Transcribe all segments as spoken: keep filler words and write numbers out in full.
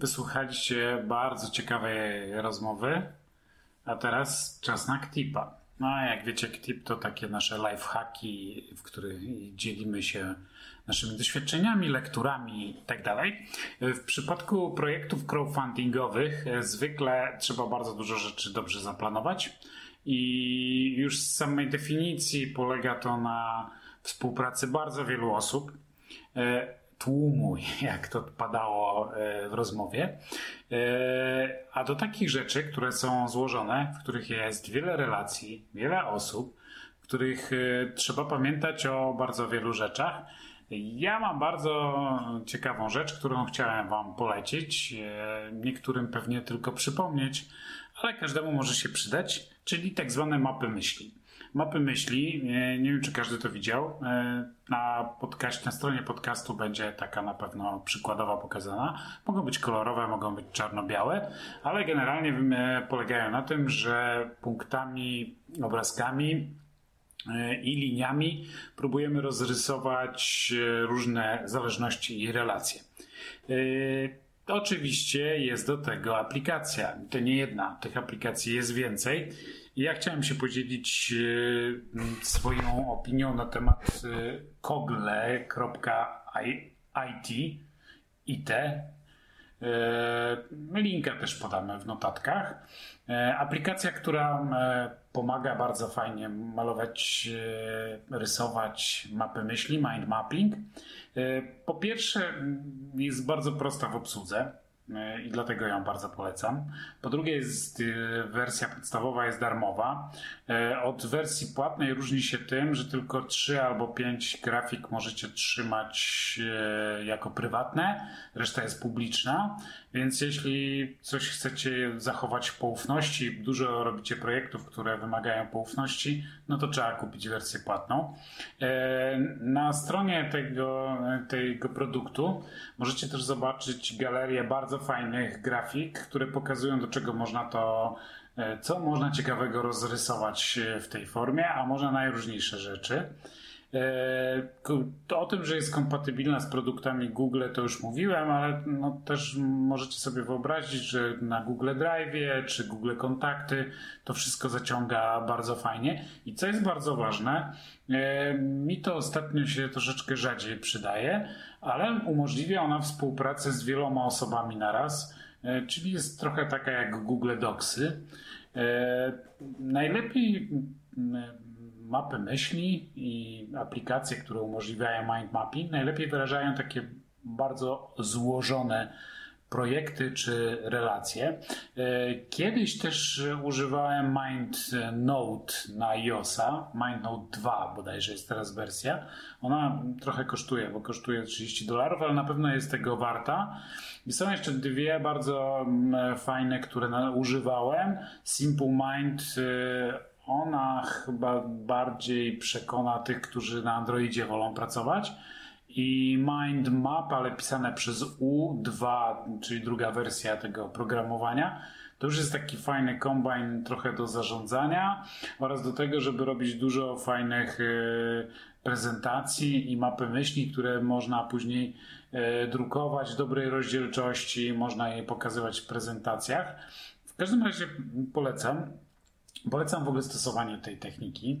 Wysłuchaliście bardzo ciekawej rozmowy, a teraz czas na Ktipa. No a jak wiecie, Ktip to takie nasze lifehacki, w których dzielimy się naszymi doświadczeniami, lekturami itd. W przypadku projektów crowdfundingowych zwykle trzeba bardzo dużo rzeczy dobrze zaplanować i już z samej definicji polega to na współpracy bardzo wielu osób, tłumu, jak to padało w rozmowie, a do takich rzeczy, które są złożone, w których jest wiele relacji, wiele osób, w których trzeba pamiętać o bardzo wielu rzeczach. Ja mam bardzo ciekawą rzecz, którą chciałem wam polecić, niektórym pewnie tylko przypomnieć, ale każdemu może się przydać, czyli tak zwane mapy myśli. Mapy myśli, nie wiem czy każdy to widział, na, podcast, na stronie podcastu będzie taka na pewno przykładowa pokazana. Mogą być kolorowe, mogą być czarno-białe, ale generalnie polegają na tym, że punktami, obrazkami i liniami próbujemy rozrysować różne zależności i relacje. Oczywiście jest do tego aplikacja. To nie jedna, tych aplikacji jest więcej. Ja chciałem się podzielić swoją opinią na temat Coggle kropka it. Linka też podamy w notatkach. Aplikacja, która pomaga bardzo fajnie malować, rysować mapy myśli, mind mapping. Po pierwsze, jest bardzo prosta w obsłudze i dlatego ją bardzo polecam. Po drugie, jest, wersja podstawowa jest darmowa. Od wersji płatnej różni się tym, że tylko trzy albo pięć grafik możecie trzymać jako prywatne, reszta jest publiczna, więc jeśli coś chcecie zachować w poufności, dużo robicie projektów, które wymagają poufności, no to trzeba kupić wersję płatną. Na stronie tego, tego produktu możecie też zobaczyć galerię bardzo fajnych grafik, które pokazują, do czego można to, co można ciekawego rozrysować w tej formie, a można najróżniejsze rzeczy. O tym, że jest kompatybilna z produktami Google, to już mówiłem, ale no też możecie sobie wyobrazić, że na Google Drive czy Google Kontakty to wszystko zaciąga bardzo fajnie. I co jest bardzo ważne, mi to ostatnio się troszeczkę rzadziej przydaje, ale umożliwia ona współpracę z wieloma osobami naraz, czyli jest trochę taka jak Google Docsy. Najlepiej mapy myśli i aplikacje, które umożliwiają mind mapping, najlepiej wyrażają takie bardzo złożone projekty czy relacje. Kiedyś też używałem Mind Note na iOS-a, Mind Note dwa bodajże jest teraz wersja. Ona trochę kosztuje, bo kosztuje trzydzieści dolarów, ale na pewno jest tego warta. I są jeszcze dwie bardzo fajne, które używałem. Simple Mind, ona chyba bardziej przekona tych, którzy na Androidzie wolą pracować. I Mind Map, ale pisane przez U dwa, czyli druga wersja tego oprogramowania. To już jest taki fajny kombajn trochę do zarządzania oraz do tego, żeby robić dużo fajnych prezentacji i mapy myśli, które można później drukować w dobrej rozdzielczości, można je pokazywać w prezentacjach. W każdym razie polecam. Polecam w ogóle stosowanie tej techniki,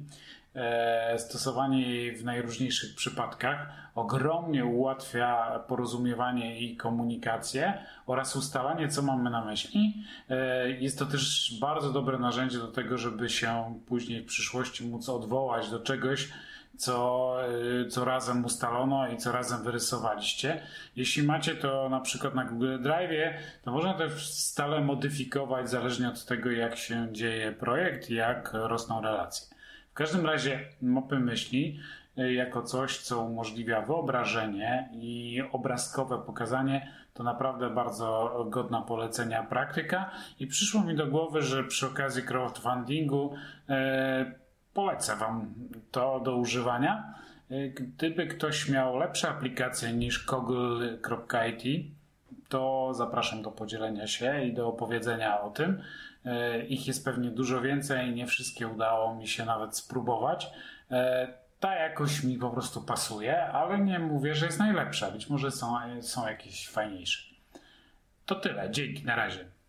stosowanie jej w najróżniejszych przypadkach. Ogromnie ułatwia porozumiewanie i komunikację oraz ustalanie, co mamy na myśli. Jest to też bardzo dobre narzędzie do tego, żeby się później w przyszłości móc odwołać do czegoś, Co, co razem ustalono i co razem wyrysowaliście. Jeśli macie to na przykład na Google Drive, to można też stale modyfikować zależnie od tego, jak się dzieje projekt i jak rosną relacje. W każdym razie mapy myśli jako coś, co umożliwia wyobrażenie i obrazkowe pokazanie, to naprawdę bardzo godna polecenia praktyka i przyszło mi do głowy, że przy okazji crowdfundingu e, Polecę wam to do używania. Gdyby ktoś miał lepsze aplikacje niż Coggle kropka it, to zapraszam do podzielenia się i do opowiedzenia o tym. Ich jest pewnie dużo więcej, nie wszystkie udało mi się nawet spróbować. Ta jakoś mi po prostu pasuje, ale nie mówię, że jest najlepsza. Być może są, są jakieś fajniejsze. To tyle. Dzięki. Na razie.